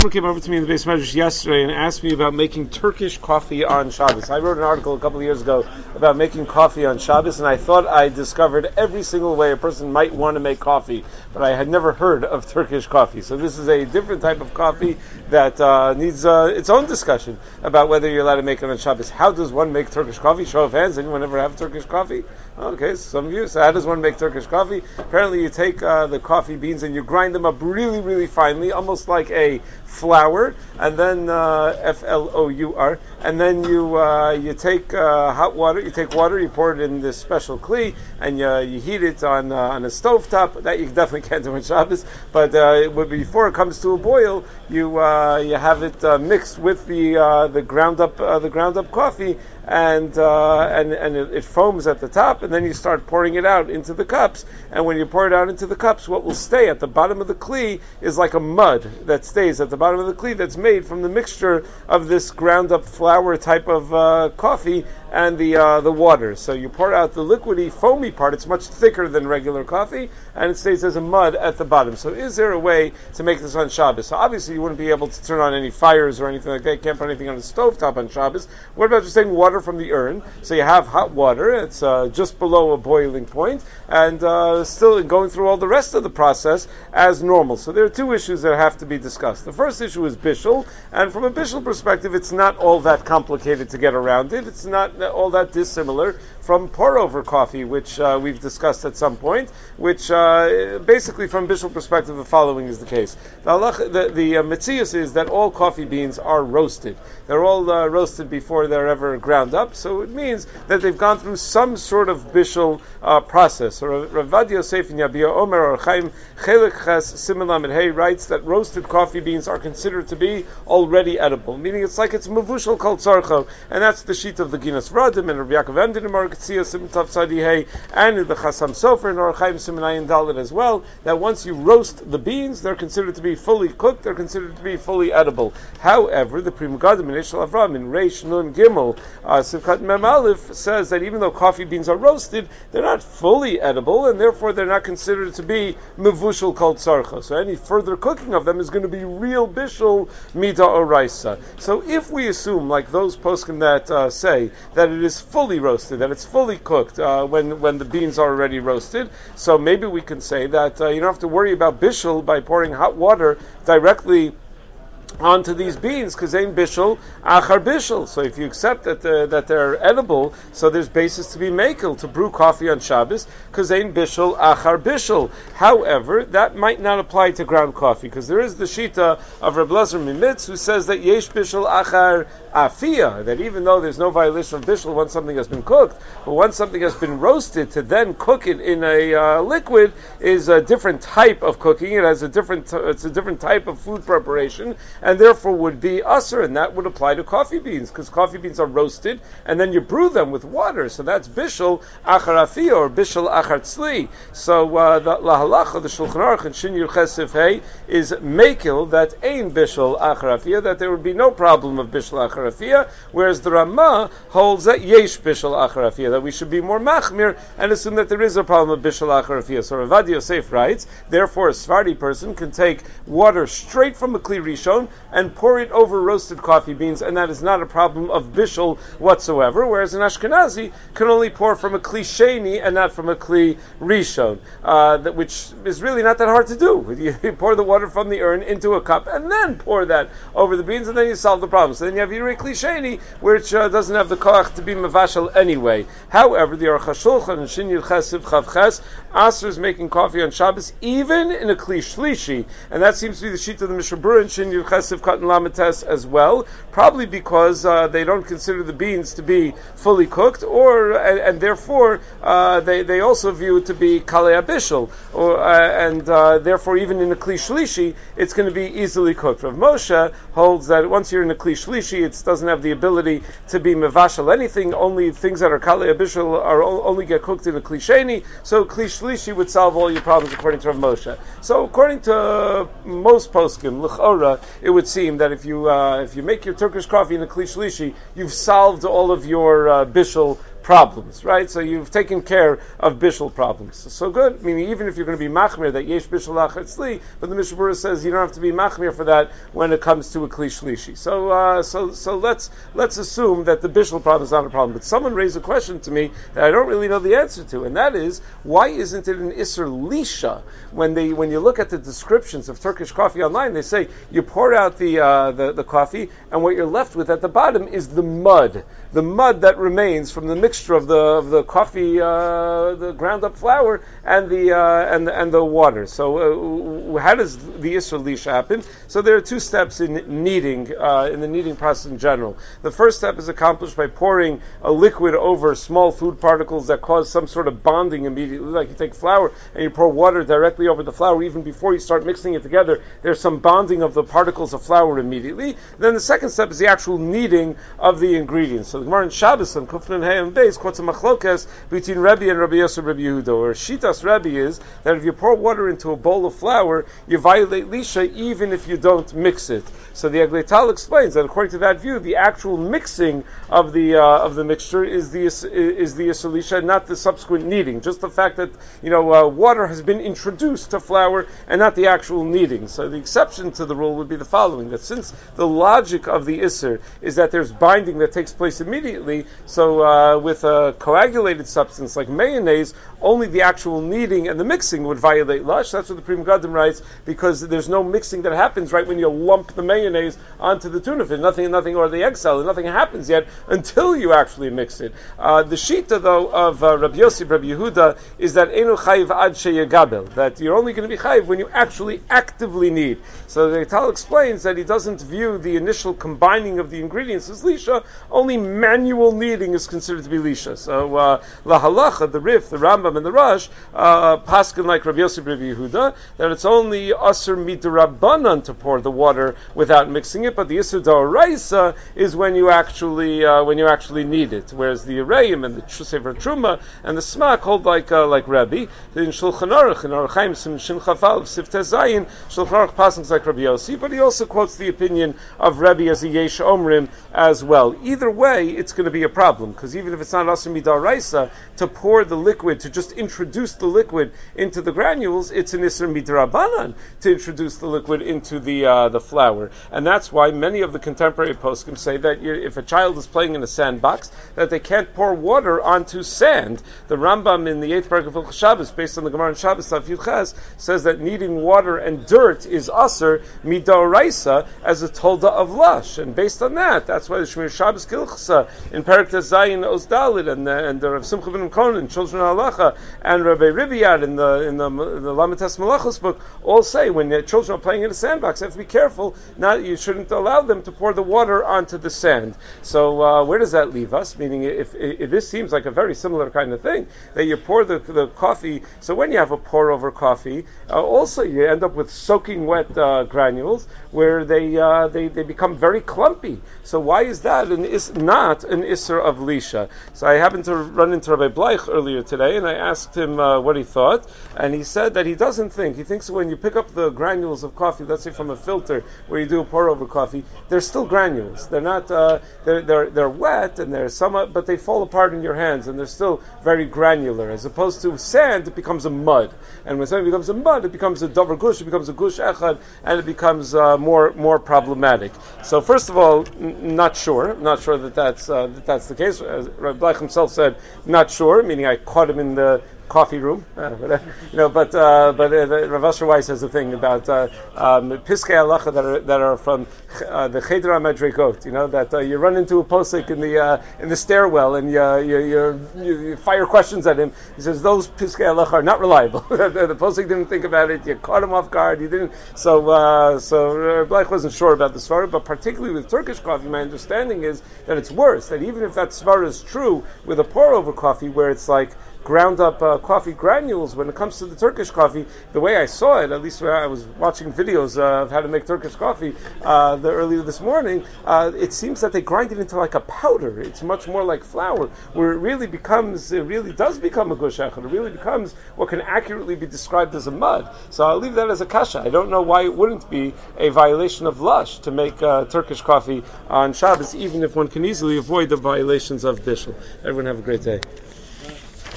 Someone came over to me in the base measures yesterday and asked me about making Turkish coffee on Shabbos. I wrote an article a couple of years ago about making coffee on Shabbos, and I thought I discovered every single way a person might want to make coffee, but I had never heard of Turkish coffee. So this is a different type of coffee that needs its own discussion about whether you're allowed to make it on Shabbos. How does one make Turkish coffee? Show of hands, anyone ever have Turkish coffee? Okay, some of you. So how does one make Turkish coffee? Apparently you take the coffee beans and you grind them up really, really finely, almost like a flour, and then flour, and then you take hot water, you take water, you pour it in this special kli, and you heat it on a stovetop. That you definitely can't do on Shabbos, but before it comes to a boil, you have it mixed with the ground up coffee, and it foams at the top, and then you start pouring it out into the cups. And when you pour it out into the cups, what will stay at the bottom of the kli is like a mud that stays at the bottom of the kli that's made from the mixture of this ground up flour type of coffee and the water. So you pour out the liquidy, foamy part. It's much thicker than regular coffee, and it stays as a mud at the bottom. So is there a way to make this on Shabbos? So obviously you wouldn't be able to turn on any fires or anything like that. You can't put anything on the stovetop on Shabbos. What about just taking water from the urn? So you have hot water. It's just below a boiling point, and still going through all the rest of the process as normal. So there are two issues that have to be discussed. The first issue is bishul, and from a bishul perspective, it's not all that complicated to get around it. It's not all that dissimilar from pour-over coffee, which we've discussed at some point, which basically from bishul perspective the following is the case. The metzius is that all coffee beans are roasted. They're all roasted before they're ever ground up, so it means that they've gone through some sort of bishul process. So Rav Ovadia Yosef and Yabia Omer or Chaim Chelik Ches Simelam and Hay writes that roasted coffee beans are considered to be already edible, meaning it's like it's Mevushal Kol Tzarcho, and that's the sheet of the Ginas Vradim and Rabbi Yaakov Emden and in the Chasam Sofer and Orchaim Simenayin Dalit as well, that once you roast the beans, they're considered to be fully cooked, they're considered to be fully edible. However, the Pri Megadim and Avram in Reish Nun Gimel Sivkat Mem Aleph says that even though coffee beans are roasted, they're not fully edible, and therefore they're not considered to be Mevushal Kol Tzarcha. So any further cooking of them is going to be real Bishul Mida Oraisa. So if we assume, like those poskim that say, that it is fully roasted, that it's fully cooked when the beans are already roasted. So maybe we can say that you don't have to worry about bishul by pouring hot water directly onto these beans, Kazain bishul, achar bishul. So if you accept that they're edible, so there's basis to be makel, to brew coffee on Shabbos, Kazain bishul, achar bishul. However, that might not apply to ground coffee, because there is the shita of Reb Lazer Mimitz, who says that yesh bishul achar afiyah, that even though there's no violation of bishul once something has been cooked, but once something has been roasted, to then cook it in a liquid is a different type of cooking. It has it's a different type of food preparation, and therefore would be usher, and that would apply to coffee beans, because coffee beans are roasted, and then you brew them with water, so that's bishul achar afiyah, or bishul achar tzli. So the halacha, the Shulchan Aruch and Shinur Chesif Hay is mekil, that ain bishul achar afiyah, that there would be no problem of bishul achar afiyah, whereas the Ramah holds that yesh bishul achar afiyah, that we should be more machmir and assume that there is a problem of bishul achar afiyah. So Rav Ovadia Yosef writes, therefore a Sephardi person can take water straight from a Kli Rishon and pour it over roasted coffee beans, and that is not a problem of bishul whatsoever, whereas an Ashkenazi can only pour from a Kli Sheni and not from a Kli Rishon, which is really not that hard to do. You pour the water from the urn into a cup and then pour that over the beans, and then you solve the problem. So then you have your Kli Sheni, which doesn't have the koach to be mevashal anyway. However, the Aruch HaShulchan and Shin Yud Chesiv Chav Ches Aser is making coffee on Shabbos even in a klishlishi, and that seems to be the sheet of the Mishnah Berurah and Shin Yud Chesiv Katan Lamates as well, probably because they don't consider the beans to be fully cooked, and therefore they also view it to be kalei bishul, and therefore even in a klishlishi it's going to be easily cooked. Rav Moshe holds that once you're in a klishlishi, it doesn't have the ability to be mevashal anything. Only things that are kalei bishul are only get cooked in a Kli Sheni. So Kli Shlishi would solve all your problems according to Rav Moshe. So according to most poskim, l'chora, it would seem that if you make your Turkish coffee in a Kli Shlishi, you've solved all of your bishul problems, right? So you've taken care of bishul problems. So good. Meaning, even if you're going to be machmir, that yesh bishul achatzli, but the Mishnah Berurah says you don't have to be machmir for that when it comes to a klishlishi. So let's assume that the bishul problem is not a problem. But someone raised a question to me that I don't really know the answer to, and that is, why isn't it an Isrlisha? When you look at the descriptions of Turkish coffee online, they say you pour out the coffee, and what you're left with at the bottom is the mud that remains from the mixture of the coffee, the ground up flour, and the water. So how does the Isrlisha happen? So there are two steps in the kneading process in general. The first step is accomplished by pouring a liquid over small food particles that cause some sort of bonding immediately. Like you take flour and you pour water directly over the flour, even before you start mixing it together, there's some bonding of the particles of flour immediately. Then the second step is the actual kneading of the ingredients. So the Gemara in Shabbos on Kufnan Hayam Beis quotes a machlokes between Rabbi and Rabbi Yosi, Rabbi Yehuda. Or Shitas Rabbi is that if you pour water into a bowl of flour, you violate lisha even if you don't mix it. So the Aglei Tal explains that according to that view, the actual mixing of the mixture is the Isrlisha, not the subsequent kneading. Just the fact that water has been introduced to flour and not the actual kneading. So the exception to the rule would be the following: that since the logic of the Isser is that there's binding that takes place immediately, so with a coagulated substance like mayonnaise, only the actual kneading and the mixing would violate lush. That's what the Pri Megadim writes, because there's no mixing that happens right when you lump the mayonnaise onto the tuna fish. Nothing, or the egg salad. Nothing happens yet until you actually mix it. The shita though of Rabbi Yosi, Rabbi Yehuda is that enu chayiv ad sheyegabel, that you're only going to be chayiv when you actually actively knead. So the Tal explains that he doesn't view the initial combining of the ingredients as lisha. Only manual kneading is considered to be lisha. So la halacha, the Rif, the Rambam, and the Rash paskin like Rabbi Yosi, Rabbi Yehuda, that it's only aser midrabanan to pour the water without mixing it, but the isur d'oraisa is when you actually need it. Whereas the Arayim and the Sefer Truma and the Smak hold like Rabbi. In Shulchan Aruch, in Archaim Shin Chafal Sifte Zayin, Shulchan Aruch passes like Rabbi Yosi, but he also quotes the opinion of Rabbi as a Yesh Omrim as well. Either way, it's going to be a problem, because even if it's not Aser Midaraisa to pour the liquid, to just introduce the liquid into the granules, it's an Isser Midarabanan to introduce the liquid into the flour, and that's why many of the contemporary poskim say that if a child is playing in a sandbox, that they can't pour water onto sand. The Rambam in the 8th paragraph of Hilchos Shabbos, based on the Gemara in Shabbos, afiyah, says that kneading water and dirt is aser midoraisa as a tolda of lush. And based on that, that's why the Shemir Shabbos Kilchsa in Perek Zayin Ozdalid and the Rav Simcha Bunim Cohen in Children of Halacha and Rabbi Ribiyad in the Lamites Malachos book all say when the children are playing in a sandbox, they have to be careful. You shouldn't allow them to pour the water onto the sand. So where does that leave us? Meaning, if this seems like a very similar kind of thing, that you pour the coffee, so when you have a pour over coffee, also you end up with soaking wet granules where they become very clumpy. So why is that not an Isser of Lisha? So I happened to run into Rabbi Bleich earlier today, and I asked him what he thought, and he said that he doesn't think. He thinks when you pick up the granules of coffee, let's say from a filter where you do a pour over coffee, they're still granules. They're not. They're wet and they're somewhat, but they fall apart in your hands and they're still very granular. As opposed to sand, it becomes a mud. And when something becomes a mud, it becomes a davar gush, it becomes a gush echad, and it becomes more problematic. So first of all, not sure that that's the case. As Rabbi Bleich himself said, not sure, meaning I caught him in the coffee room, but Rav Asher Weiss has a thing about piskei halacha that are from the cheder hamedrekot. That you run into a posek in the stairwell and you fire questions at him. He says those piskei halacha are not reliable. The posek didn't think about it. You caught him off guard. You didn't. So Bleich wasn't sure about the svarah, but particularly with Turkish coffee, my understanding is that it's worse. That even if that svarah is true with a pour over coffee, where it's like ground up coffee granules. When it comes to the Turkish coffee, the way I saw it, at least when I was watching videos of how to make Turkish coffee earlier this morning, it seems that they grind it into like a powder. It's much more like flour, where it really does become a gush echad. It really becomes what can accurately be described as a mud. So I'll leave that as a kasha. I don't know why it wouldn't be a violation of lush to make Turkish coffee on Shabbos, even if one can easily avoid the violations of bishul. Everyone have a great day.